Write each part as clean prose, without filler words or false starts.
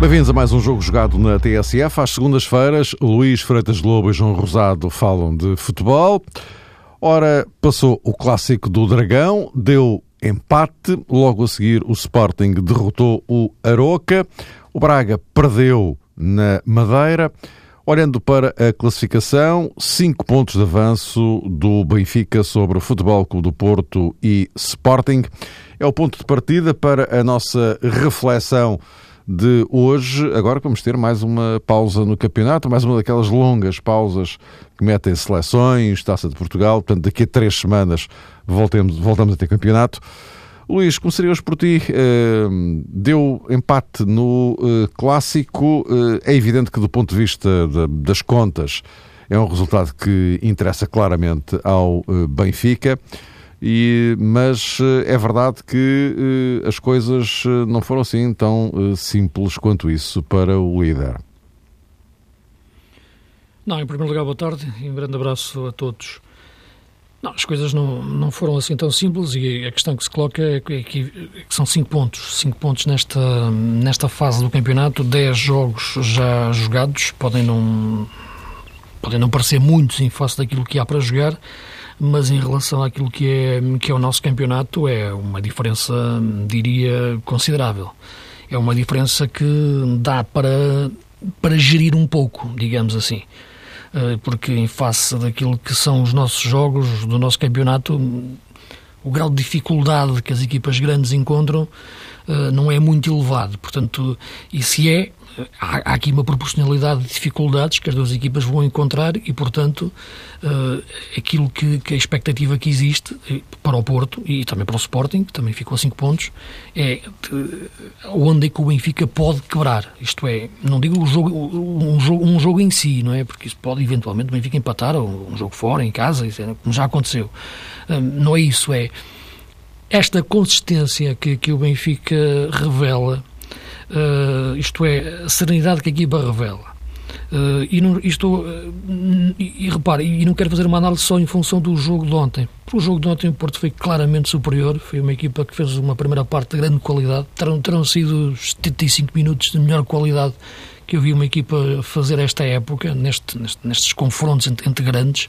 Bem-vindos a mais um jogo jogado na TSF. Às segundas-feiras, Luís Freitas Lobo e João Rosado falam de futebol. Ora, passou o clássico do Dragão, deu empate. Logo a seguir, o Sporting derrotou o Aroca. O Braga perdeu na Madeira. Olhando para a classificação, 5 pontos de avanço do Benfica sobre o Futebol Clube do Porto e Sporting. É o ponto de partida para a nossa reflexão de hoje. Agora vamos ter mais uma pausa no campeonato, mais uma daquelas longas pausas que metem seleções, Taça de Portugal. Portanto, daqui a 3 semanas voltamos a ter campeonato. Luís, começaria hoje por ti. Deu empate no clássico. É evidente que do ponto de vista das contas é um resultado que interessa claramente ao Benfica. Mas é verdade que as coisas não foram assim tão simples quanto isso para o líder. Não, em primeiro lugar, boa tarde e um grande abraço a todos. Não, as coisas não foram assim tão simples e a questão que se coloca é que são 5 pontos nesta fase do campeonato, 10 jogos já jogados, podem não parecer muitos em face daquilo que há para jogar, mas em relação àquilo que é o nosso campeonato, é uma diferença, diria, considerável. É uma diferença que dá para gerir um pouco, digamos assim. Porque em face daquilo que são os nossos jogos, do nosso campeonato, o grau de dificuldade que as equipas grandes encontram não é muito elevado. Portanto, e se é, há aqui uma proporcionalidade de dificuldades que as duas equipas vão encontrar e, portanto, aquilo que a expectativa que existe para o Porto e também para o Sporting, que também ficou a 5 pontos, é onde é que o Benfica pode quebrar. Isto é, não digo um jogo em si, não é? Porque isso pode eventualmente o Benfica empatar, ou um jogo fora, em casa, como já aconteceu. Não é isso, é esta consistência que o Benfica revela. Isto é, a serenidade que a equipa revela. E não quero fazer uma análise só em função do jogo de ontem. Porque o jogo de ontem o Porto foi claramente superior, foi uma equipa que fez uma primeira parte de grande qualidade. Terão sido 75 minutos de melhor qualidade que eu vi uma equipa fazer esta época, nestes confrontos entre grandes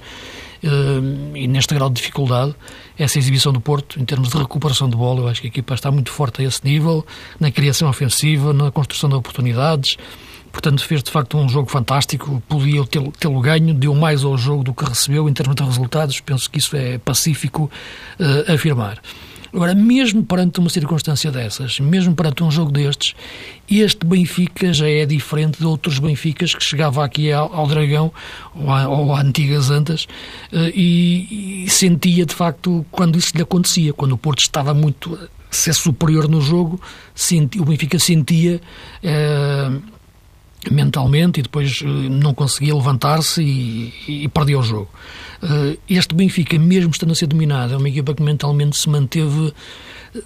e neste grau de dificuldade. Essa exibição do Porto, em termos de recuperação de bola, eu acho que a equipa está muito forte a esse nível, na criação ofensiva, na construção de oportunidades. Portanto, fez de facto um jogo fantástico, podia tê-lo ganho, deu mais ao jogo do que recebeu em termos de resultados. Penso que isso é pacífico afirmar. Agora, mesmo perante uma circunstância dessas, mesmo perante um jogo destes, este Benfica já é diferente de outros Benficas que chegava aqui ao Dragão ou à Antigas Antas e sentia, de facto, quando isso lhe acontecia, quando o Porto estava muito a ser superior no jogo, o Benfica sentia mentalmente e depois não conseguia levantar-se e perdia o jogo. Este Benfica, mesmo estando a ser dominado, é uma equipa que mentalmente se manteve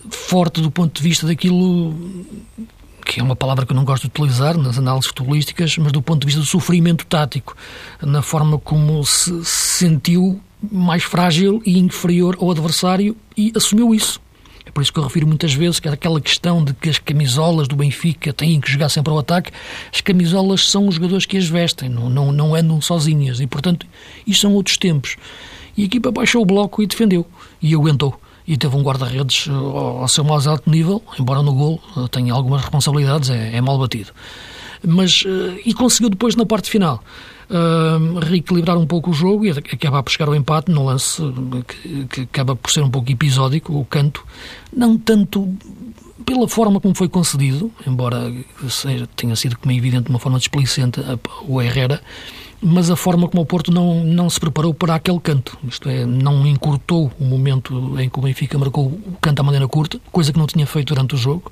forte do ponto de vista daquilo que é uma palavra que eu não gosto de utilizar nas análises futebolísticas, mas do ponto de vista do sofrimento tático, na forma como se sentiu mais frágil e inferior ao adversário e assumiu isso. É por isso que eu refiro muitas vezes que aquela questão de que as camisolas do Benfica têm que jogar sempre ao ataque, as camisolas são os jogadores que as vestem, não andam sozinhas e, portanto, isto são outros tempos. E a equipa baixou o bloco e defendeu, e aguentou. E teve um guarda-redes ao seu mais alto nível, embora no golo tenha algumas responsabilidades, é mal batido. Mas, e conseguiu depois na parte final reequilibrar um pouco o jogo e acabar por chegar ao empate num lance que acaba por ser um pouco episódico, o canto, não tanto pela forma como foi concedido, embora tenha sido, como é evidente, uma forma displicente o Herrera, mas a forma como o Porto não se preparou para aquele canto, isto é, não encurtou o momento em que o Benfica marcou o canto à maneira curta, coisa que não tinha feito durante o jogo,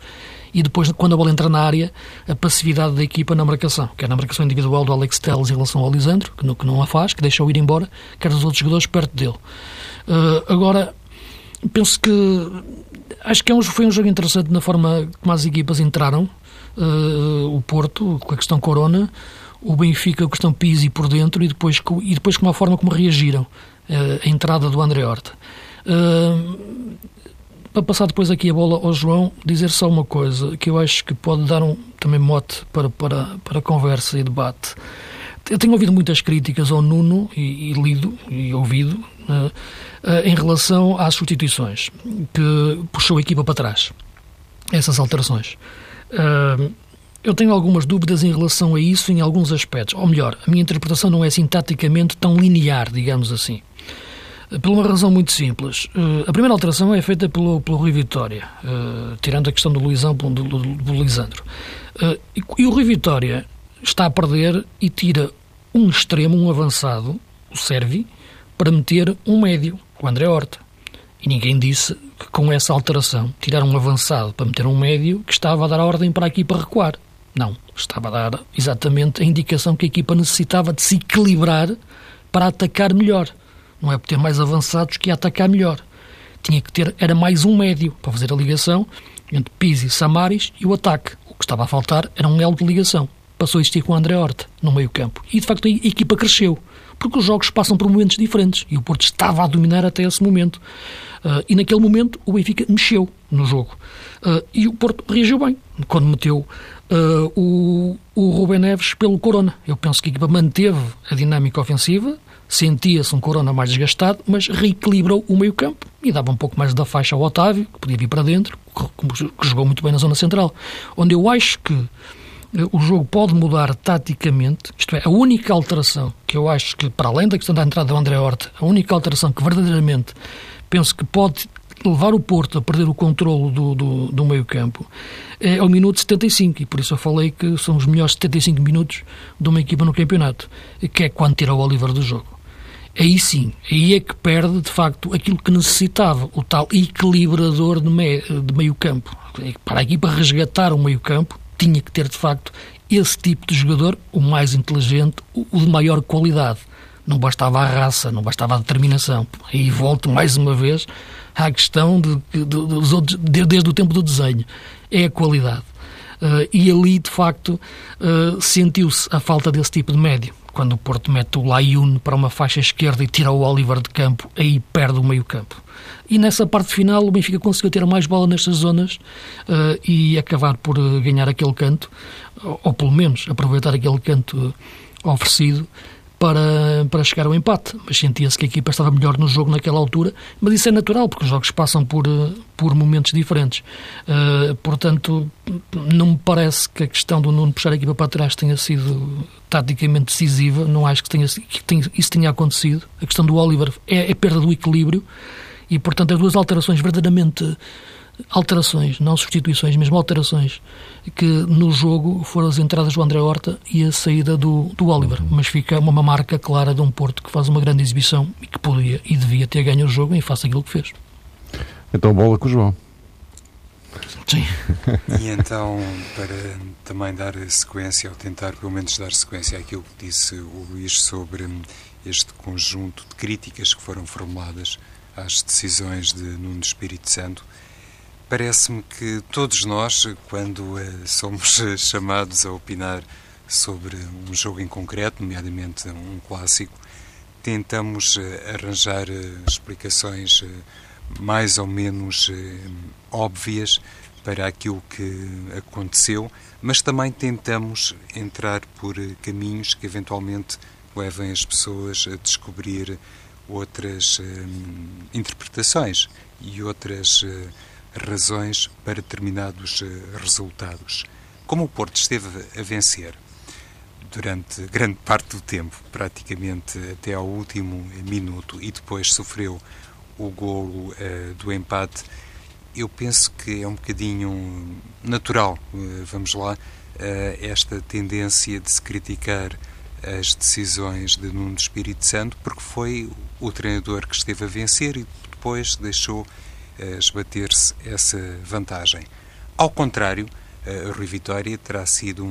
e depois, quando a bola entra na área, a passividade da equipa na marcação, quer na marcação individual do Alex Telles em relação ao Lisandro, que não a faz, que deixa-o ir embora, quer dos outros jogadores perto dele. Agora, penso que acho que foi um jogo interessante na forma como as equipas entraram, o Porto com a questão Corona, o Benfica com a questão Pizzi por dentro, e depois com a forma como reagiram a entrada do André Horta. Para passar depois aqui a bola ao João, dizer só uma coisa que eu acho que pode dar também mote para conversa e debate. Eu tenho ouvido muitas críticas ao Nuno e lido e ouvido em relação às substituições, que puxou a equipa para trás, essas alterações. Eu tenho algumas dúvidas em relação a isso em alguns aspectos, ou melhor, a minha interpretação não é sintaticamente tão linear, digamos assim. Por uma razão muito simples. A primeira alteração é feita pelo Rui Vitória, tirando a questão do Luizão, do Lisandro. E o Rui Vitória está a perder e tira um extremo, um avançado, o Servi, para meter um médio, o André Horta. E ninguém disse que com essa alteração, tirar um avançado para meter um médio, que estava a dar a ordem para a equipa recuar. Não, estava a dar exatamente a indicação que a equipa necessitava de se equilibrar para atacar melhor. Não é por ter mais avançados que ia atacar melhor. Tinha que ter, era mais um médio para fazer a ligação entre Pizzi e Samaris e o ataque. O que estava a faltar era um elo de ligação. Passou a existir com o André Horta no meio-campo. E, de facto, a equipa cresceu. Porque os jogos passam por momentos diferentes. E o Porto estava a dominar até esse momento. E, naquele momento, o Benfica mexeu no jogo. E o Porto reagiu bem quando meteu o Rubem Neves pelo Corona. Eu penso que a equipa manteve a dinâmica ofensiva. Sentia-se um Corona mais desgastado, mas reequilibrou o meio-campo e dava um pouco mais da faixa ao Otávio, que podia vir para dentro, que jogou muito bem na zona central. Onde eu acho que o jogo pode mudar taticamente, isto é, a única alteração que eu acho que, para além da questão da entrada do André Horta, a única alteração que verdadeiramente penso que pode levar o Porto a perder o controlo do meio-campo é ao minuto 75, e por isso eu falei que são os melhores 75 minutos de uma equipa no campeonato, que é quando tira o Oliver do jogo. Aí sim, aí é que perde, de facto, aquilo que necessitava, o tal equilibrador de meio campo. Para a equipa resgatar o meio campo, tinha que ter, de facto, esse tipo de jogador, o mais inteligente, o de maior qualidade. Não bastava a raça, não bastava a determinação. Aí volto, mais uma vez, à questão desde o tempo do desenho. É a qualidade. E ali, de facto, sentiu-se a falta desse tipo de médio. Quando o Porto mete o Layún para uma faixa esquerda e tira o Oliver de campo, aí perde o meio campo. E nessa parte final o Benfica conseguiu ter mais bola nestas zonas e acabar por ganhar aquele canto, ou pelo menos aproveitar aquele canto oferecido para chegar ao empate. Mas sentia-se que a equipa estava melhor no jogo naquela altura, mas isso é natural, porque os jogos passam por momentos diferentes. Portanto, não me parece que a questão do Nuno puxar a equipa para trás tenha sido taticamente decisiva, não acho que isso tenha acontecido. A questão do Oliver é a perda do equilíbrio e, portanto, as duas alterações, verdadeiramente alterações, não substituições, mesmo alterações, que no jogo foram as entradas do André Horta e a saída do Oliver. Mas fica uma marca clara de um Porto que faz uma grande exibição e que podia e devia ter ganho o jogo em face àquilo que fez. Então, bola com o João. Sim. E então, para também dar sequência, ou tentar pelo menos dar sequência àquilo que disse o Luís sobre este conjunto de críticas que foram formuladas às decisões de Nuno Espírito Santo, parece-me que todos nós, quando somos chamados a opinar sobre um jogo em concreto, nomeadamente um clássico, tentamos arranjar explicações mais ou menos óbvias para aquilo que aconteceu, mas também tentamos entrar por caminhos que eventualmente levem as pessoas a descobrir outras interpretações e outras razões para determinados resultados. Como o Porto esteve a vencer durante grande parte do tempo, praticamente até ao último minuto, e depois sofreu o golo do empate, eu penso que é um bocadinho natural, vamos lá, esta tendência de se criticar as decisões de Nuno Espírito Santo, porque foi o treinador que esteve a vencer e depois deixou esbater-se essa vantagem. Ao contrário, a Rui Vitória terá sido,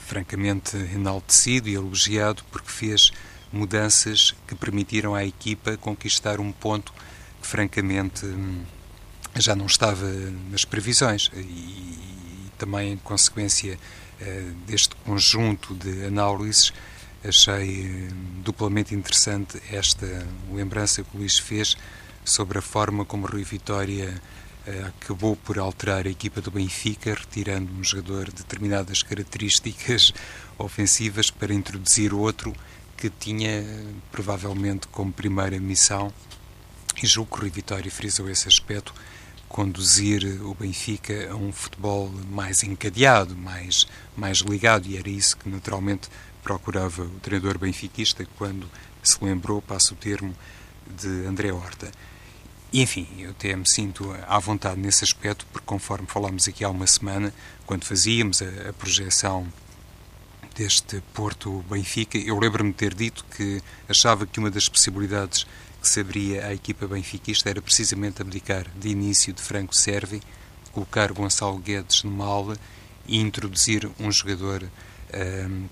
francamente enaltecido e elogiado, porque fez mudanças que permitiram à equipa conquistar um ponto francamente já não estava nas previsões e também em consequência deste conjunto de análises achei duplamente interessante esta lembrança que o Luís fez sobre a forma como Rui Vitória acabou por alterar a equipa do Benfica, retirando um jogador de determinadas características ofensivas para introduzir outro que tinha provavelmente como primeira missão, e julgo que Rui Vitória frisou esse aspecto, conduzir o Benfica a um futebol mais encadeado, mais ligado, e era isso que naturalmente procurava o treinador benfiquista quando se lembrou, passo o termo, de André Horta. E, enfim, eu até me sinto à vontade nesse aspecto, porque conforme falámos aqui há uma semana, quando fazíamos a projeção deste Porto-Benfica, eu lembro-me de ter dito que achava que uma das possibilidades que se abria à equipa benfiquista era precisamente abdicar de início de Franco Servi, colocar Gonçalo Guedes numa aula e introduzir um jogador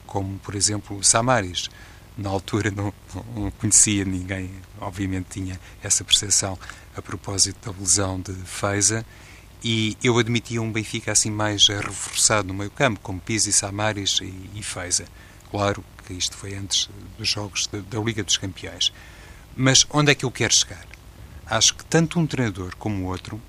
como, por exemplo, Samaris. Na altura não conhecia ninguém, obviamente tinha essa percepção a propósito da lesão de Faiza, e eu admitia um Benfica assim mais reforçado no meio campo, como Pizzi, Samaris e Faiza. Claro que isto foi antes dos jogos da Liga dos Campeões. Mas onde é que eu quero chegar? Acho que tanto um treinador como o outro,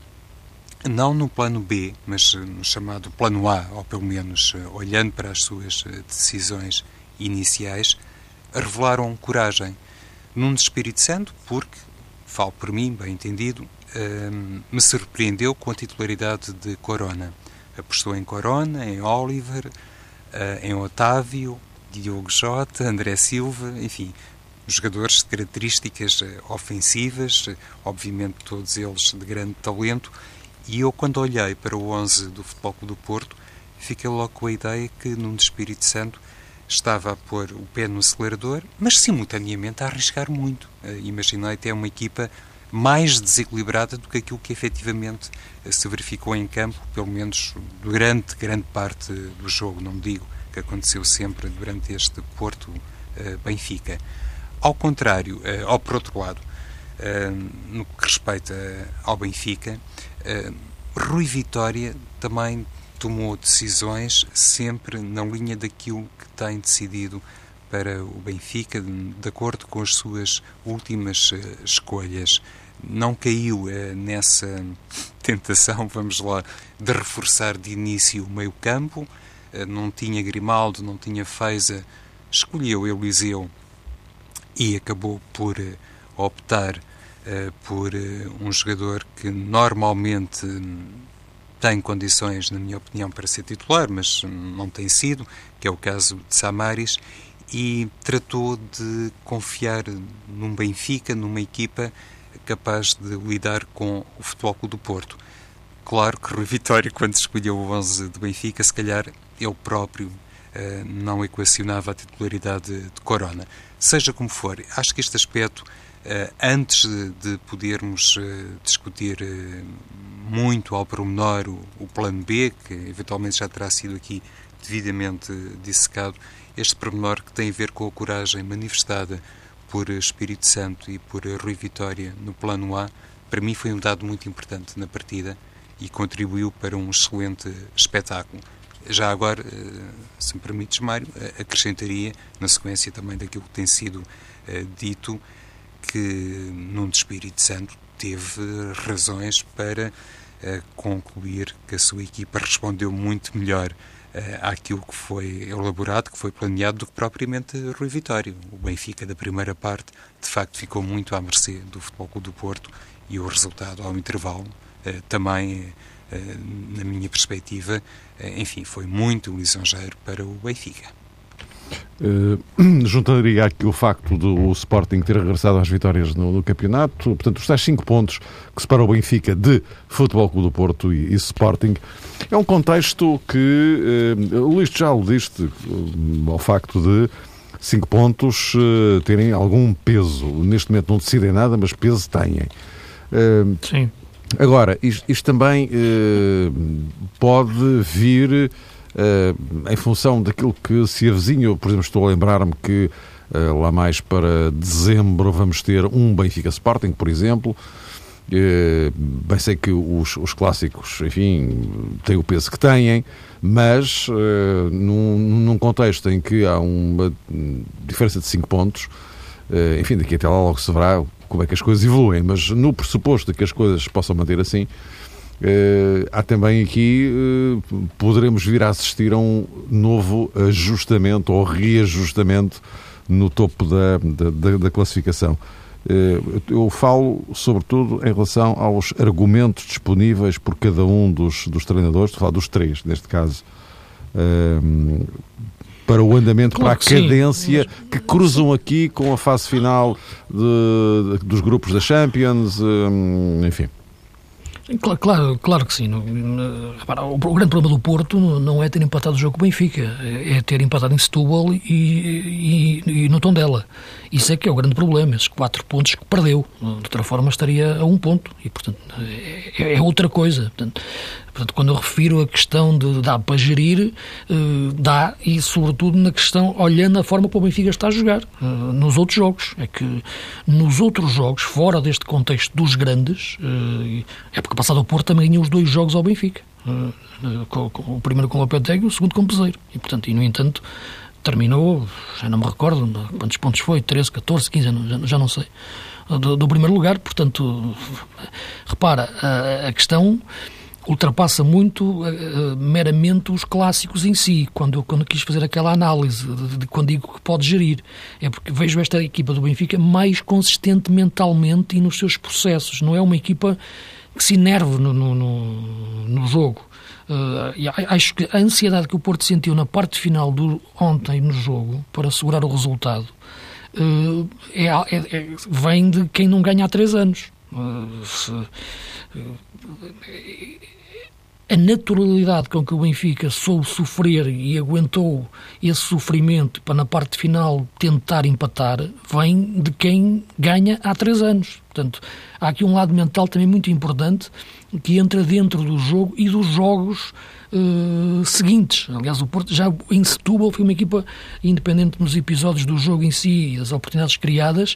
não no plano B, mas no chamado plano A, ou pelo menos olhando para as suas decisões iniciais, revelaram coragem. Nuno Espírito Santo, porque, falo por mim, bem entendido, me surpreendeu com a titularidade de Corona. Apostou em Corona, em Oliver, em Otávio, Diogo Jota, André Silva, enfim, jogadores de características ofensivas, obviamente todos eles de grande talento, e eu quando olhei para o 11 do Futebol Clube do Porto, fiquei logo com a ideia que Nuno Espírito Santo estava a pôr o pé no acelerador, mas simultaneamente a arriscar muito. Imaginei até uma equipa mais desequilibrada do que aquilo que efetivamente se verificou em campo, pelo menos durante grande parte do jogo, não digo que aconteceu sempre durante este Porto-Benfica. Ao contrário, ou por outro lado, no que respeita ao Benfica, Rui Vitória também tomou decisões sempre na linha daquilo que tem decidido para o Benfica, de acordo com as suas últimas escolhas. Não caiu nessa tentação, vamos lá, de reforçar de início o meio-campo. Não tinha Grimaldo, não tinha Faiza, escolheu Eliseu e acabou por optar por um jogador que normalmente tem condições, na minha opinião, para ser titular, mas não tem sido, que é o caso de Samaris, e tratou de confiar num Benfica, numa equipa capaz de lidar com o Futebol Clube do Porto. Claro que Rui Vitória, quando escolheu o 11 de Benfica, se calhar ele próprio não equacionava a titularidade de Corona. Seja como for, acho que este aspecto, antes de podermos discutir muito ao pormenor o plano B, que eventualmente já terá sido aqui devidamente dissecado, este pormenor que tem a ver com a coragem manifestada por Espírito Santo e por Rui Vitória no plano A, para mim foi um dado muito importante na partida e contribuiu para um excelente espetáculo. Já agora, se me permites, Mário, acrescentaria, na sequência também daquilo que tem sido dito, que Nuno Espírito Santo teve razões para concluir que a sua equipa respondeu muito melhor àquilo que foi elaborado, que foi planeado, do que propriamente Rui Vitória. O Benfica da primeira parte, de facto, ficou muito à mercê do Futebol Clube do Porto e o resultado ao intervalo também, na minha perspectiva, enfim, foi muito lisonjeiro para o Benfica. Juntaria aqui o facto do Sporting ter regressado às vitórias no campeonato, portanto os tais 5 pontos que separam o Benfica de Futebol Clube do Porto e Sporting. É um contexto que, Luís, já aludiste ao facto de 5 pontos terem algum peso. Neste momento não decidem nada, mas peso têm. Sim. Agora, isto também pode vir em função daquilo que se avizinha. Eu, por exemplo, estou a lembrar-me que lá mais para dezembro vamos ter um Benfica Sporting, por exemplo, Bem, sei que os clássicos, enfim, têm o peso que têm, mas num contexto em que há uma diferença de 5 pontos, enfim, daqui até lá logo se verá como é que as coisas evoluem, mas no pressuposto de que as coisas possam manter assim, há também aqui, poderemos vir a assistir a um novo ajustamento ou reajustamento no topo da classificação. Eu falo sobretudo em relação aos argumentos disponíveis por cada um dos treinadores, estou a falar dos três, neste caso, para o andamento, claro, para a cadência, sim, que cruzam aqui com a fase final dos grupos da Champions, enfim. Claro que sim. Repara, o grande problema do Porto não é ter empatado o jogo com o Benfica, é ter empatado em Setúbal e no Tondela. Isso é que é o grande problema, esses 4 pontos que perdeu. De outra forma estaria a 1 ponto e, portanto, é outra coisa. Portanto, quando eu refiro a questão de dá para gerir, dá, e sobretudo na questão, olhando a forma como o Benfica está a jogar nos outros jogos. É que nos outros jogos, fora deste contexto dos grandes, é porque passado o Porto também ganhou os 2 jogos ao Benfica. O primeiro com o Lopetegui, o segundo com o Peseiro. E, portanto, no entanto, terminou, já não me recordo quantos pontos foi, 13, 14, 15, já não sei, do primeiro lugar. Portanto, repara, a questão ultrapassa muito meramente os clássicos em si. Quando eu quis fazer aquela análise de quando digo que pode gerir, é porque vejo esta equipa do Benfica mais consistente mentalmente e nos seus processos. Não é uma equipa que se enerve no jogo. E acho que a ansiedade que o Porto sentiu na parte final do ontem no jogo para assegurar o resultado vem de quem não ganha há 3 anos. A naturalidade com que o Benfica soube sofrer e aguentou esse sofrimento para na parte final tentar empatar vem de quem ganha há 3 anos. Portanto, há aqui um lado mental também muito importante que entra dentro do jogo e dos jogos seguintes. Aliás, o Porto já em Setúbal foi uma equipa, independente dos episódios do jogo em si e das oportunidades criadas,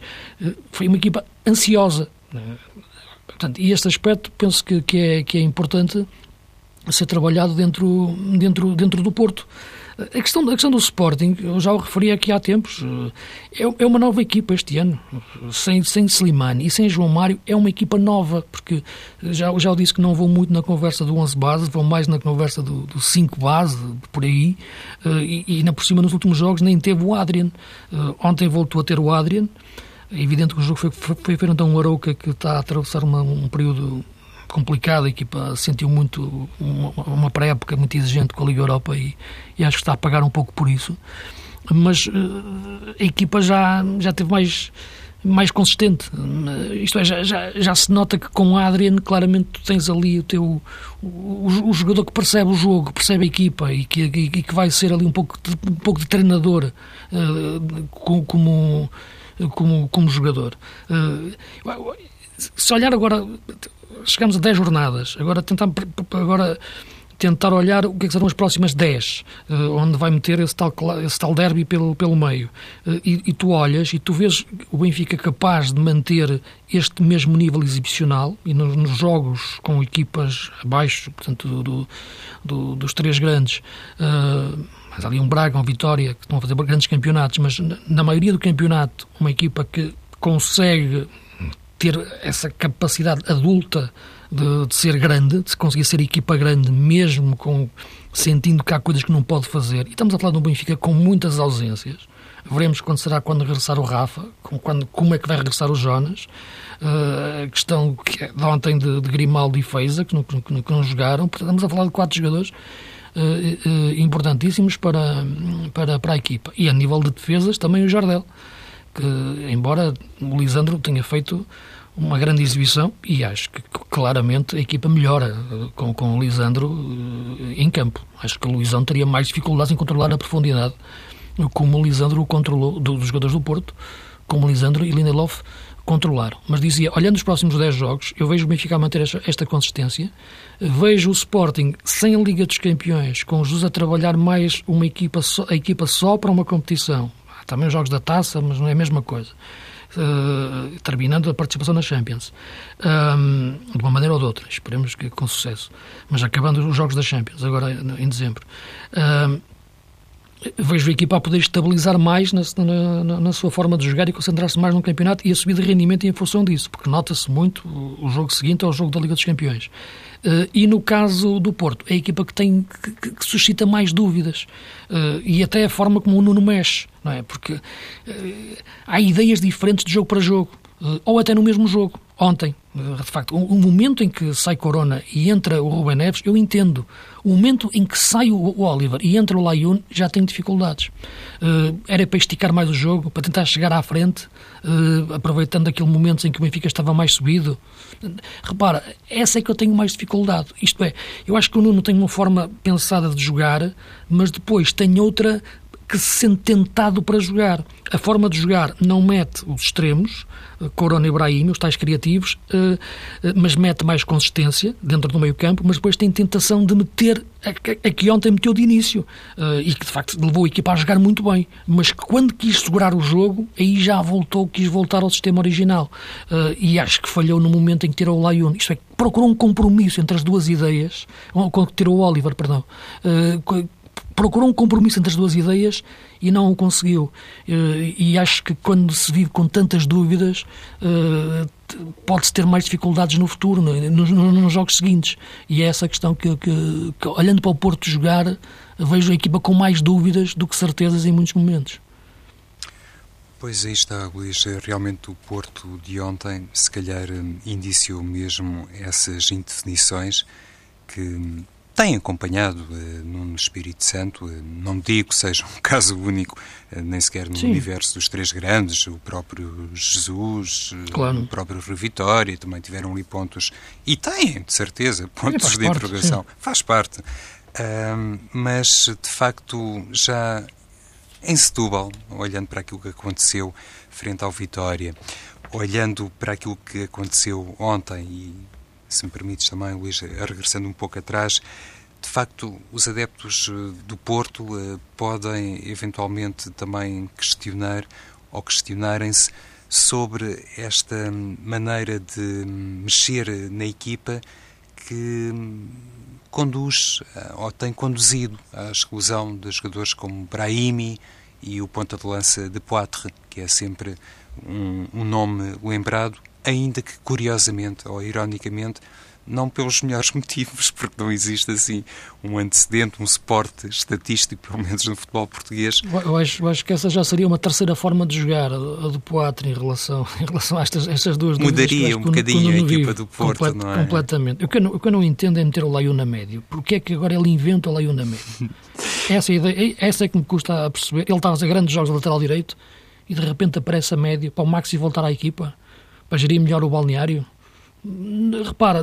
foi uma equipa ansiosa. Portanto, e este aspecto penso que é importante ser trabalhado dentro do Porto. A questão do Sporting, eu já o referi aqui há tempos, é uma nova equipa este ano, sem Slimani e sem João Mário, é uma equipa nova, porque já o disse que não vou muito na conversa do 11 base, vou mais na conversa do 5 base, por aí, e ainda por cima nos últimos jogos nem teve o Adrian, ontem voltou a ter o Adrian. É evidente que o jogo foi frente a um Aroca que está a atravessar um período complicado, a equipa sentiu muito uma pré-época muito exigente com a Liga Europa e acho que está a pagar um pouco por isso, mas a equipa já teve mais consistente, isto é, já se nota que com a Adrian claramente tu tens ali o jogador que percebe o jogo, percebe a equipa e que vai ser ali um pouco de treinador como jogador. Se olhar agora, chegamos a 10 jornadas, agora tentar olhar o que serão as próximas 10, onde vai meter esse tal derby pelo meio, e tu olhas e tu vês o Benfica capaz de manter este mesmo nível exibicional e nos jogos com equipas abaixo, portanto, dos 3 grandes, mas ali um Braga, um Vitória, que estão a fazer grandes campeonatos, mas na maioria do campeonato uma equipa que consegue ter essa capacidade adulta de ser grande, de conseguir ser equipa grande mesmo sentindo que há coisas que não pode fazer. E estamos a falar de um Benfica com muitas ausências. Veremos quando regressar o Rafa, como é que vai regressar o Jonas, a questão de ontem de Grimaldo e Faiza, que não jogaram. Portanto, estamos a falar de 4 jogadores importantíssimos para a equipa. E a nível de defesas também o Jardel, que embora o Lisandro tenha feito uma grande exibição, e acho que claramente a equipa melhora com o Lisandro em campo. Acho que o Luizão teria mais dificuldades em controlar a profundidade como o Lisandro controlou, dos jogadores do Porto, como o Lisandro e Lindelof controlaram. Mas dizia, olhando os próximos 10 jogos, eu vejo o Benfica a manter esta consistência, vejo o Sporting sem Liga dos Campeões, com o Jesus a trabalhar mais a equipa só para uma competição. Há também os jogos da taça, mas não é a mesma coisa. terminando a participação na Champions, de uma maneira ou de outra, esperemos que com sucesso, mas acabando os jogos da Champions, agora em dezembro, vejo a equipa a poder estabilizar mais na sua forma de jogar e concentrar-se mais no campeonato e a subir de rendimento em função disso, porque nota-se muito o jogo seguinte ao jogo da Liga dos Campeões. E no caso do Porto, é a equipa que suscita mais dúvidas e até a forma como o Nuno mexe, não é? Porque há ideias diferentes de jogo para jogo, ou até no mesmo jogo. Ontem, de facto, o momento em que sai Corona e entra o Rubén Neves, eu entendo. O momento em que sai o Oliver e entra o Layún, já tem dificuldades. Era para esticar mais o jogo, para tentar chegar à frente, aproveitando aquele momento em que o Benfica estava mais subido. Repara, essa é que eu tenho mais dificuldade. Isto é, eu acho que o Nuno tem uma forma pensada de jogar, mas depois tem outra que se sente tentado para jogar. A forma de jogar não mete os extremos, Corona e Brahimi, os tais criativos, mas mete mais consistência dentro do meio-campo, mas depois tem tentação de meter a que ontem meteu de início e que de facto levou a equipa a jogar muito bem, mas que quando quis segurar o jogo, aí já quis voltar ao sistema original e acho que falhou no momento em que tirou o Layún. Isto é, procurou um compromisso entre as duas ideias, quando tirou o Oliver, perdão, procurou um compromisso entre as duas ideias e não o conseguiu. E acho que quando se vive com tantas dúvidas, pode-se ter mais dificuldades no futuro, nos jogos seguintes. E é essa questão que, olhando para o Porto jogar, vejo a equipa com mais dúvidas do que certezas em muitos momentos. Pois aí está, Luís. Realmente o Porto de ontem, se calhar, indiciou mesmo essas indefinições que tem acompanhado Nuno Espírito Santo, não digo que seja um caso único, nem sequer no universo dos três grandes, o próprio Jesus, claro, o próprio Rui Vitória, também tiveram ali pontos, e têm, de certeza, pontos de interrogação, faz parte, mas de facto já em Setúbal, olhando para aquilo que aconteceu frente ao Vitória, olhando para aquilo que aconteceu ontem e, se me permites também, Luís, regressando um pouco atrás, de facto, os adeptos do Porto podem eventualmente também questionar ou questionarem-se sobre esta maneira de mexer na equipa que conduz ou tem conduzido à exclusão de jogadores como Brahimi e o ponta de lança de Poitre, que é sempre um nome lembrado, ainda que curiosamente ou ironicamente, não pelos melhores motivos, porque não existe assim um antecedente, um suporte estatístico, pelo menos no futebol português. Eu acho que essa já seria uma terceira forma de jogar, a do Poitre, em relação a estas duas. Mudaria um bocadinho a equipa do Porto, não é? Completamente. O que eu não entendo é meter o Layún na médio. Porque é que agora ele inventa o Layún na médio? Essa é que me custa a perceber. Ele estava a fazer grandes jogos de lateral direito e de repente aparece a médio para o Maxi voltar à equipa, para gerir melhor o balneário. Repara,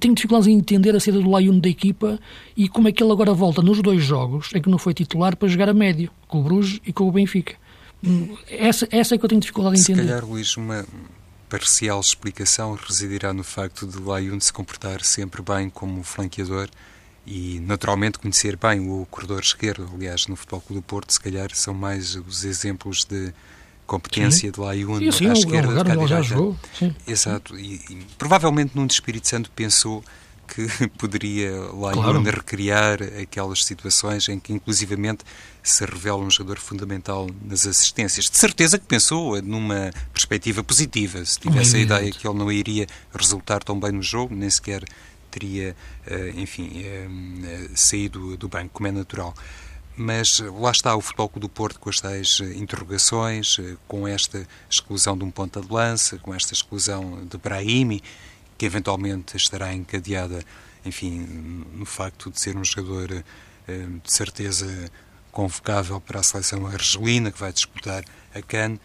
tenho dificuldades em entender a saída do Layún da equipa e como é que ele agora volta nos dois jogos em que não foi titular para jogar a médio, com o Bruges e com o Benfica. Essa é que eu tenho dificuldade em entender. Se calhar, Luís, uma parcial explicação residirá no facto de Layún se comportar sempre bem como flanqueador e naturalmente conhecer bem o corredor esquerdo. Aliás, no Futebol Clube do Porto, se calhar, são mais os exemplos de competência de Layún à esquerda de cá direita. Exato. E provavelmente Nuno Espírito Santo pensou que poderia Layún recriar aquelas situações em que inclusivamente se revela um jogador fundamental nas assistências. De certeza que pensou numa perspectiva positiva. Se tivesse a ideia que ele não iria resultar tão bem no jogo, nem sequer teria, enfim, saído do banco, como é natural. Mas lá está o Futebol Clube do Porto com as tais interrogações, com esta exclusão de um ponta de lança, com esta exclusão de Brahimi, que eventualmente estará encadeada, enfim, no facto de ser um jogador de certeza convocável para a seleção argelina, que vai disputar a CAN.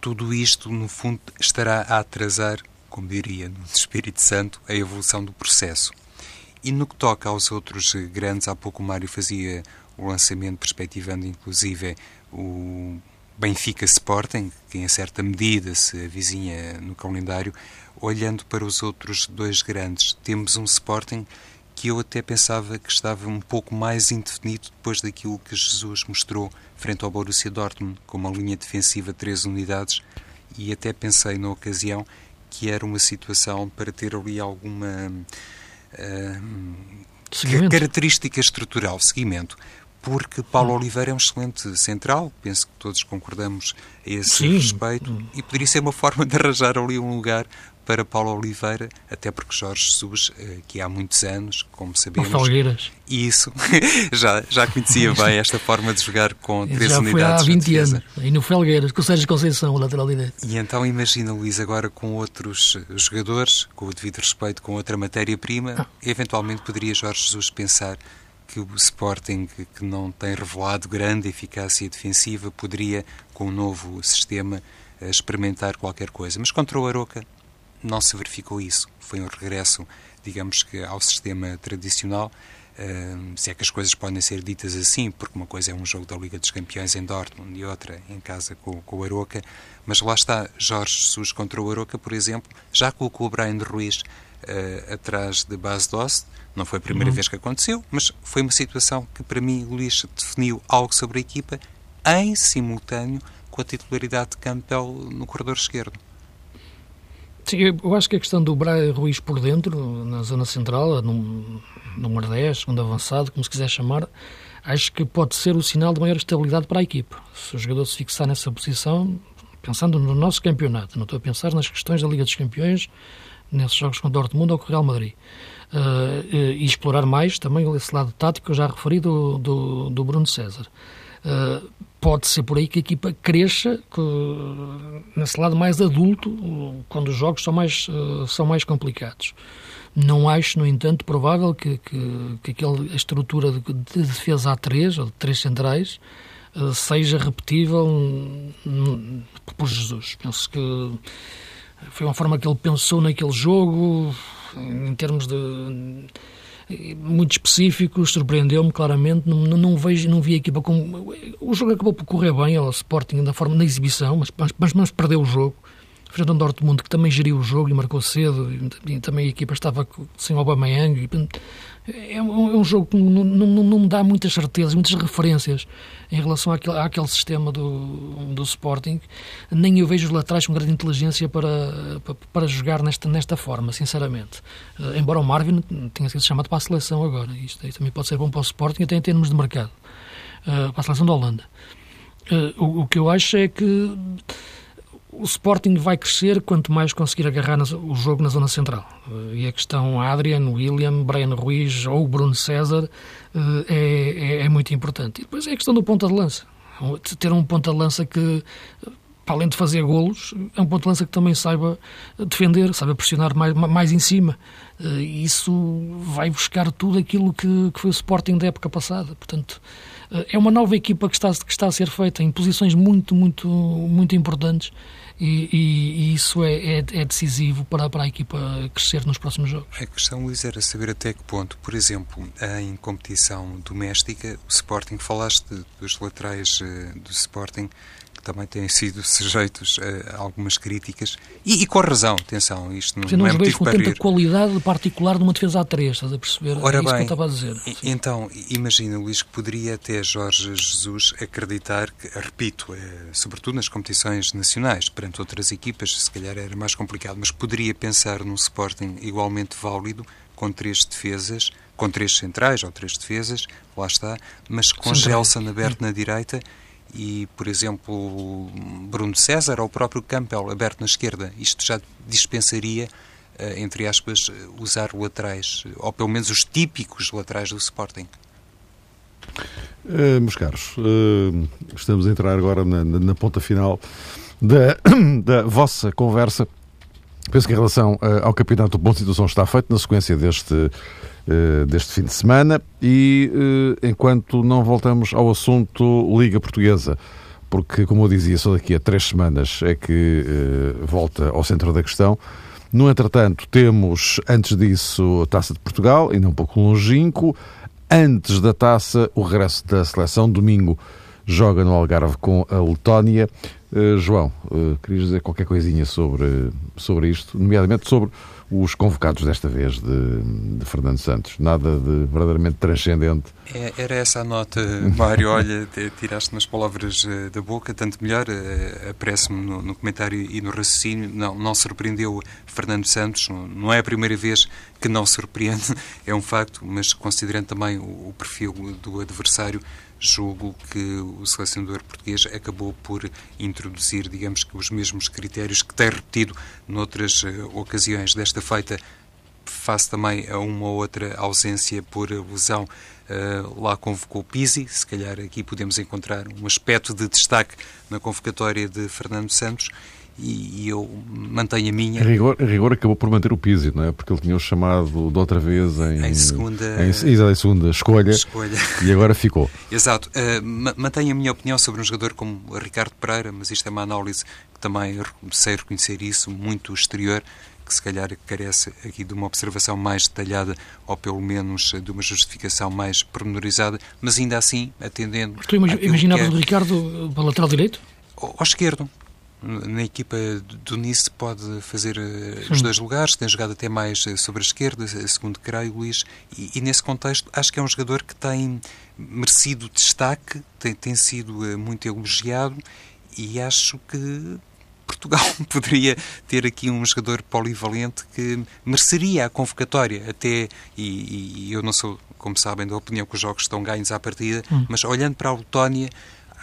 Tudo isto, no fundo, estará a atrasar, como diria no Espírito Santo, a evolução do processo. E no que toca aos outros grandes, há pouco o Mário fazia o lançamento, perspectivando inclusive o Benfica Sporting, que em certa medida se avizinha no calendário. Olhando para os outros dois grandes, temos um Sporting que eu até pensava que estava um pouco mais indefinido depois daquilo que Jesus mostrou frente ao Borussia Dortmund, com uma linha defensiva de 3 unidades, e até pensei na ocasião que era uma situação para ter ali alguma característica estrutural, seguimento, porque Paulo Oliveira é um excelente central, penso que todos concordamos a esse respeito, e poderia ser uma forma de arranjar ali um lugar para Paulo Oliveira, até porque Jorge Jesus, que há muitos anos, como sabemos... O Felgueiras. Isso, já conhecia bem esta forma de jogar com 3 unidades. Já foi há 20 anos, e no Felgueiras, com o Sérgio Conceição, o lateral direito. E então imagina, Luís, agora com outros jogadores, com o devido respeito, com outra matéria-prima, eventualmente poderia Jorge Jesus pensar que o Sporting, que não tem revelado grande eficácia defensiva, poderia, com um novo sistema, experimentar qualquer coisa. Mas contra o Aroca não se verificou isso. Foi um regresso, digamos que, ao sistema tradicional, se é que as coisas podem ser ditas assim, porque uma coisa é um jogo da Liga dos Campeões em Dortmund e outra em casa com o Aroca, mas lá está, Jorge Jesus contra o Aroca, por exemplo, já colocou o Brian Ruiz atrás de Bas Dost. Não foi a primeira vez que aconteceu, mas foi uma situação que, para mim, Luís definiu algo sobre a equipa em simultâneo com a titularidade de Campbell no corredor esquerdo. Sim, eu acho que a questão do Braga Ruiz por dentro, na zona central, no número 10, segundo avançado, como se quiser chamar, acho que pode ser o sinal de maior estabilidade para a equipa. Se o jogador se fixar nessa posição, pensando no nosso campeonato, não estou a pensar nas questões da Liga dos Campeões, nesses jogos com o Dortmund ou com o Real Madrid. E explorar mais também esse lado tático que eu já referi do Bruno César. Pode ser por aí que a equipa cresça nesse lado mais adulto, quando os jogos são mais complicados. Não acho, no entanto, provável que a estrutura de defesa a 3, ou de 3 centrais, seja repetível por Jesus. Penso que foi uma forma que ele pensou naquele jogo, em termos de muito específicos, surpreendeu-me claramente. Não vi a equipa como... O jogo acabou por correr bem ao Sporting na exibição, mas perdeu o jogo. Frente ao Dortmund, que também geriu o jogo e marcou cedo, e também a equipa estava sem o Aubameyang. É um jogo que não me dá muitas certezas, muitas referências em relação àquele sistema do Sporting. Nem eu vejo os laterais com grande inteligência para jogar nesta forma, sinceramente. Embora o Marvin tenha sido chamado para a seleção agora. Isto também pode ser bom para o Sporting, até em termos de mercado. Para a seleção da Holanda. O que eu acho é que o Sporting vai crescer quanto mais conseguir agarrar o jogo na zona central. E a questão Adrian, William, Brian Ruiz ou Bruno César é muito importante. E depois é a questão do ponta de lança. Ter um ponta de lança que, para além de fazer golos, é um ponta de lança que também saiba defender, saiba pressionar mais em cima. E isso vai buscar tudo aquilo que foi o Sporting da época passada. Portanto, é uma nova equipa que está a ser feita em posições muito, muito, muito importantes. E isso é decisivo para a equipa crescer nos próximos jogos. A questão, Luís, era saber até que ponto, por exemplo, em competição doméstica, o Sporting, falaste dos laterais do Sporting, que também têm sido sujeitos a algumas críticas, e com razão, atenção, isto não, não é motivo para rir. Não vejo com tanta qualidade particular de uma defesa A3, estás a perceber? Ora, é isso bem, que eu estava a dizer. Então, imagina, Luís, que poderia até Jorge Jesus acreditar que, repito, sobretudo nas competições nacionais, perante outras equipas, se calhar era mais complicado, mas poderia pensar num Sporting igualmente válido, com 3 defesas, com 3 centrais, ou 3 defesas, lá está, mas com Gelson aberto na direita, e, por exemplo, Bruno César ou o próprio Campbell aberto na esquerda. Isto já dispensaria, entre aspas, usar laterais, ou pelo menos os típicos laterais do Sporting. Meus caros, estamos a entrar agora na ponta final da vossa conversa. Penso que em relação ao campeonato, o ponto de situação está feito na sequência deste fim de semana, e enquanto não voltamos ao assunto Liga Portuguesa, porque, como eu dizia, só daqui a 3 semanas é que volta ao centro da questão. No entretanto, temos, antes disso, a Taça de Portugal, ainda um pouco longínquo. Antes da Taça, o regresso da seleção. Domingo joga no Algarve com a Letónia. João, querias dizer qualquer coisinha sobre isto, nomeadamente sobre os convocados desta vez de Fernando Santos. Nada de verdadeiramente transcendente. Era essa a nota, Mário. Olha, tiraste umas palavras da boca, tanto melhor, aparece-me no comentário e no raciocínio. Não surpreendeu Fernando Santos, não é a primeira vez que não surpreende, é um facto, mas considerando também o perfil do adversário, julgo que o selecionador português acabou por introduzir, digamos que, os mesmos critérios que tem repetido noutras ocasiões. Desta feita, face também a uma ou outra ausência por lesão, lá convocou Pizzi. Se calhar aqui podemos encontrar um aspecto de destaque na convocatória de Fernando Santos. E eu mantenho a minha. Rigor acabou por manter o Pizzi, não é? Porque ele tinha-o chamado de outra vez em segunda escolha e agora ficou. Exato. Mantenho a minha opinião sobre um jogador como Ricardo Pereira, mas isto é uma análise que também sei reconhecer isso, muito exterior, que se calhar carece aqui de uma observação mais detalhada ou pelo menos de uma justificação mais pormenorizada, mas ainda assim, atendendo... Mas tu imaginavas o Ricardo para lateral direito? Ou esquerdo. Na equipa do Nice pode fazer os dois lugares, tem jogado até mais sobre a esquerda, segundo creio, Luís, e nesse contexto acho que é um jogador que tem merecido destaque, tem sido muito elogiado, e acho que Portugal poderia ter aqui um jogador polivalente que mereceria a convocatória até, e eu não sou, como sabem, da opinião que os jogos estão ganhos à partida, mas olhando para a Letónia,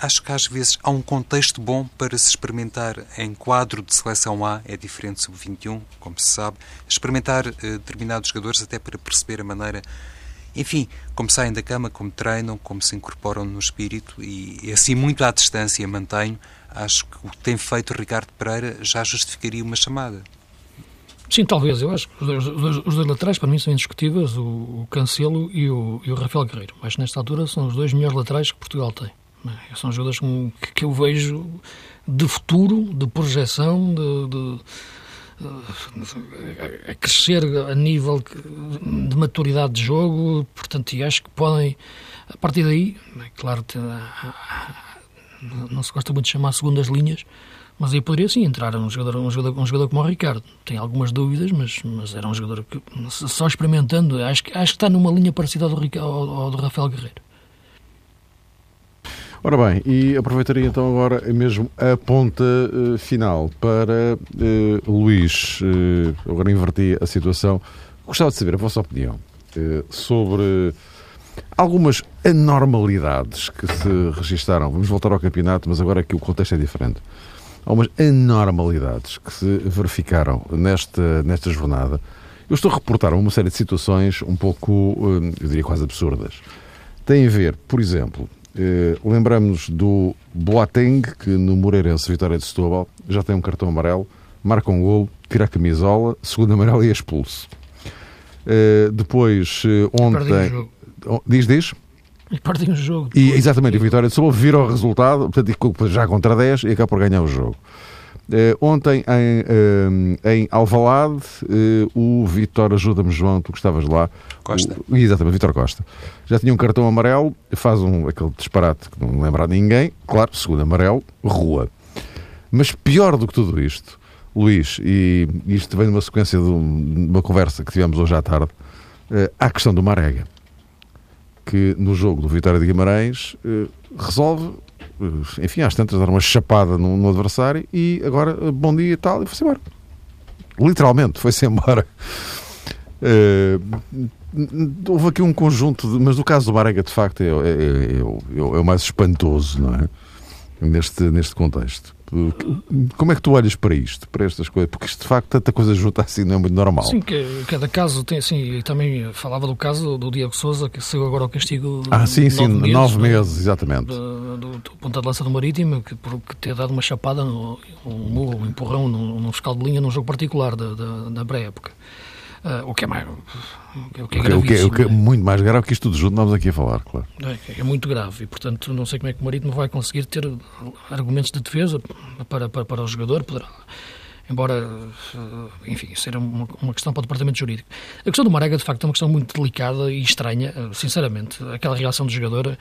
acho que às vezes há um contexto bom para se experimentar em quadro de seleção A, é diferente sub-21, como se sabe, experimentar determinados jogadores até para perceber a maneira, enfim, como saem da cama, como treinam, como se incorporam no espírito e assim muito à distância mantenho, acho que o que tem feito Ricardo Pereira já justificaria uma chamada. Sim, talvez, eu acho que os dois laterais para mim são indiscutíveis, o Cancelo e o Rafael Guerreiro, mas nesta altura são os dois melhores laterais que Portugal tem. São jogadores que eu vejo de futuro, de projeção, a crescer a nível de maturidade de jogo, portanto, e acho que podem, a partir daí, claro, não se gosta muito de chamar segundas linhas, mas aí poderia sim entrar um jogador como o Ricardo. Tenho algumas dúvidas, mas era um jogador que, só experimentando, acho que está numa linha parecida ao do Rafael Guerreiro. Ora bem, e aproveitaria então agora mesmo a ponta final para Luís. Agora inverti a situação. Gostava de saber a vossa opinião sobre algumas anormalidades que se registaram. Vamos voltar ao campeonato, mas agora aqui o contexto é diferente. Há umas anormalidades que se verificaram nesta jornada. Eu estou a reportar uma série de situações um pouco, eu diria quase absurdas. Tem a ver, por exemplo... lembramos-nos do Boateng, que no Moreirense Vitória de Setúbal já tem um cartão amarelo, marca um golo, tira a camisola, segundo amarelo e é expulso. Depois ontem diz e perdem o jogo depois. E exatamente, o Vitória de Setúbal vira o resultado, portanto, já contra 10 e acaba por ganhar o jogo. Ontem em Alvalade, o Vítor, ajuda-me João, tu que estavas lá, Costa. Exatamente, Vítor Costa já tinha um cartão amarelo, faz aquele disparate que não lembra a ninguém, claro, segundo amarelo, rua. Mas pior do que tudo isto, Luís, e isto vem numa sequência de uma conversa que tivemos hoje à tarde, há a questão do Marega, que no jogo do Vitória de Guimarães resolve, enfim, às tantas, dar uma chapada no adversário e agora, bom dia e tal, e foi-se embora. Literalmente, foi-se embora. Houve aqui um conjunto, mas no caso do Marega, de facto, é o mais espantoso, não é? Neste contexto. Como é que tu olhas para isto, para estas coisas? Porque isto, de facto, tanta coisa junta assim, não é muito normal. Sim, cada caso tem, assim, também falava do caso do Diego Sousa, que saiu agora ao castigo de 9 meses, exatamente. Do ponta de lança do Marítimo, que por ter dado uma chapada, um empurrão num fiscal de linha num jogo particular da pré-época. O que é mais... O que é muito mais grave que isto tudo junto, nós aqui a falar, claro. É muito grave e, portanto, não sei como é que o Marítimo vai conseguir ter argumentos de defesa para o jogador. Poderá. embora, enfim, seja uma questão para o departamento jurídico. A questão do Marega, de facto, é uma questão muito delicada e estranha, sinceramente. Aquela reação do jogador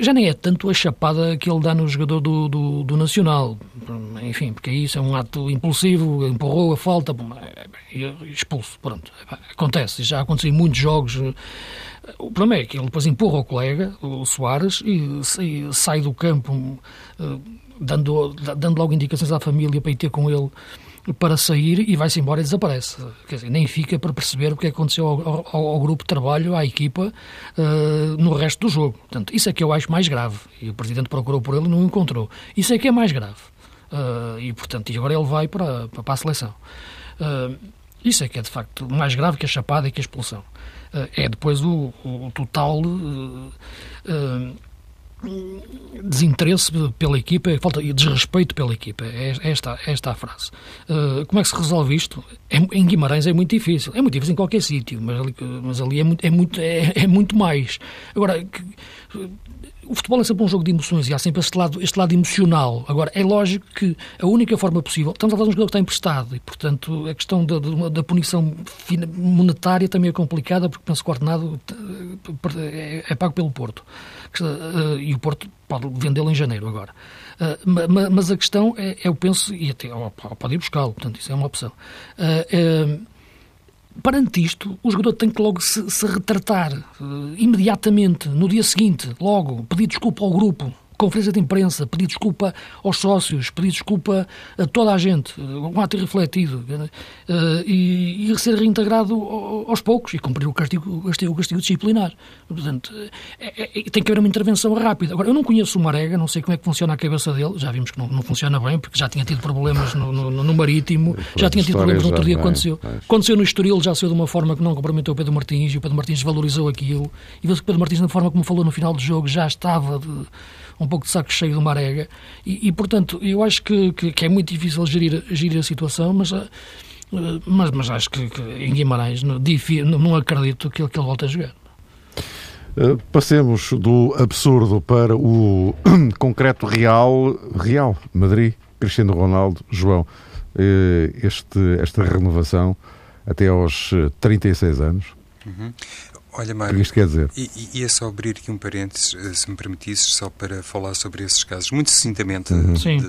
já nem é tanto a chapada que ele dá no jogador do Nacional, enfim, porque isso é um ato impulsivo, empurrou a falta, expulso, pronto, acontece, já aconteceu em muitos jogos. O problema é que ele depois empurra o colega, o Soares, e sai do campo dando logo indicações à família para ir ter com ele para sair, e vai-se embora e desaparece. Quer dizer, nem fica para perceber o que aconteceu ao grupo de trabalho, à equipa, no resto do jogo. Portanto, isso é que eu acho mais grave. E o Presidente procurou por ele e não o encontrou. Isso é que é mais grave. E, portanto, e agora ele vai para a seleção. Isso é que é, de facto, mais grave que a chapada e que a expulsão. É depois o total desinteresse pela equipa e desrespeito pela equipa. É esta a frase. Como é que se resolve isto? Em Guimarães é muito difícil. É muito difícil em qualquer sítio, mas ali é muito mais. Agora, o futebol é sempre um jogo de emoções e há sempre este lado emocional. Agora, é lógico que a única forma possível... Estamos a falar de um jogador que está emprestado e, portanto, a questão da punição monetária também é complicada, porque penso que o ordenado é pago pelo Porto. E o Porto pode vendê-lo em janeiro agora. Mas a questão é, eu penso, e até pode ir buscá-lo, portanto, isso é uma opção. Perante isto, o jogador tem que logo se retratar, imediatamente, no dia seguinte, logo, pedir desculpa ao grupo, conferência de imprensa, pedir desculpa aos sócios, pedir desculpa a toda a gente, um ato irrefletido, e ser reintegrado aos poucos e cumprir o castigo disciplinar. Portanto, tem que haver uma intervenção rápida. Agora, eu não conheço o Marega, não sei como é que funciona a cabeça dele, já vimos que não funciona bem, porque já tinha tido problemas no Marítimo, já tinha tido problemas no outro dia, aconteceu no Estoril, já saiu de uma forma que não comprometeu o Pedro Martins, e o Pedro Martins valorizou aquilo, e viu-se que o Pedro Martins, na forma como falou no final do jogo, já estava um pouco de saco cheio do Marega, e portanto, eu acho que é muito difícil gerir a situação, mas acho que em Guimarães não acredito que ele volte a jogar. Passemos do absurdo para o concreto real, Madrid, Cristiano Ronaldo, João, esta renovação até aos 36 anos. Uhum. Olha, Mário, isto quer dizer? E é só abrir aqui um parênteses, se me permitisses, só para falar sobre esses casos, muito sucintamente,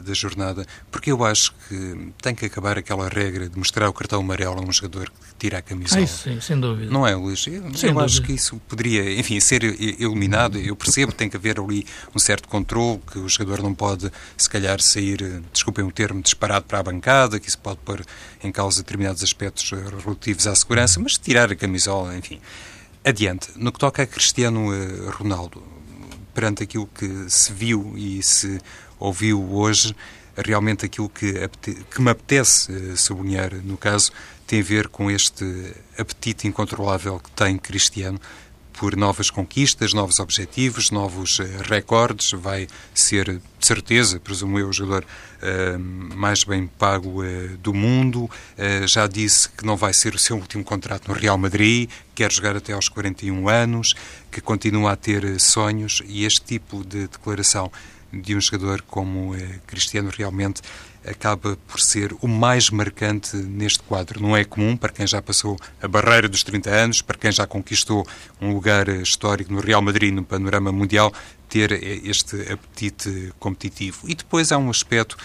da jornada, porque eu acho que tem que acabar aquela regra de mostrar o cartão amarelo a um jogador que tira a camisola. Ah, isso sim, sem dúvida. Não é, Luís? Eu acho que isso poderia, enfim, ser eliminado. Eu percebo que tem que haver ali um certo controle, que o jogador não pode, se calhar, sair, desculpem o termo, disparado para a bancada, que isso pode pôr em causa determinados aspectos relativos à segurança, mas tirar a camisola, enfim... Adiante, no que toca a Cristiano Ronaldo, perante aquilo que se viu e se ouviu hoje, realmente aquilo que me apetece sublinhar, no caso, tem a ver com este apetite incontrolável que tem Cristiano por novas conquistas, novos objetivos, novos recordes. Vai ser, de certeza, presumo eu, o jogador mais bem pago do mundo. Já disse que não vai ser o seu último contrato no Real Madrid, quer jogar até aos 41 anos, que continua a ter sonhos, e este tipo de declaração de um jogador como Cristiano realmente acaba por ser o mais marcante neste quadro. Não é comum para quem já passou a barreira dos 30 anos, para quem já conquistou um lugar histórico no Real Madrid, no panorama mundial, ter este apetite competitivo. E depois há um aspecto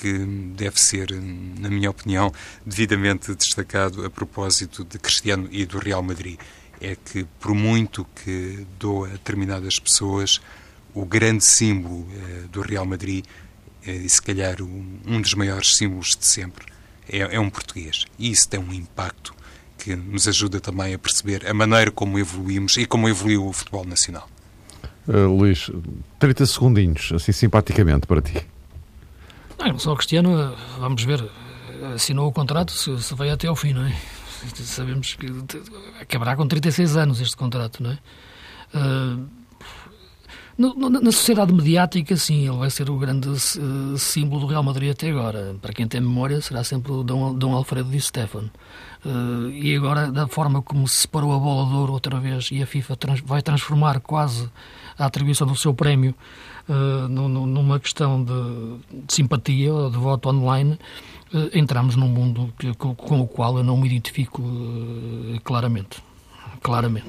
que deve ser, na minha opinião, devidamente destacado a propósito de Cristiano e do Real Madrid. É que, por muito que doa a determinadas pessoas, o grande símbolo do Real Madrid, e se calhar um dos maiores símbolos de sempre, é um português. E isso tem um impacto que nos ajuda também a perceber a maneira como evoluímos e como evoluiu o futebol nacional. Luís, 30 segundinhos, assim simpaticamente, para ti. Em relação ao Cristiano, vamos ver, assinou o contrato, se vai até ao fim, não é? Sabemos que acabará com 36 anos este contrato, não é? Na sociedade mediática, sim, ele vai ser o grande símbolo do Real Madrid até agora. Para quem tem memória, será sempre o Dom Alfredo Di Stéfano. E agora, da forma como se separou a bola de ouro outra vez regras, e a FIFA vai transformar quase a atribuição do seu prémio numa questão de simpatia ou de voto online, entramos num mundo com o qual eu não me identifico claramente.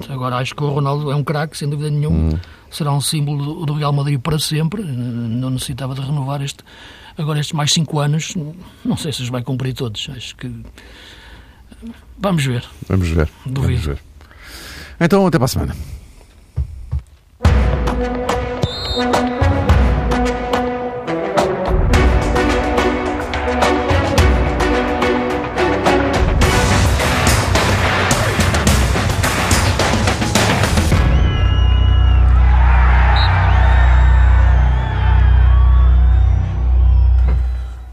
Agora, acho que o Ronaldo é um craque, sem dúvida nenhuma, será um símbolo do Real Madrid para sempre, não necessitava de renovar agora estes mais 5 anos, não sei se os vai cumprir todos, acho que... Vamos ver. Duvido. Vamos ver. Então, até para a semana.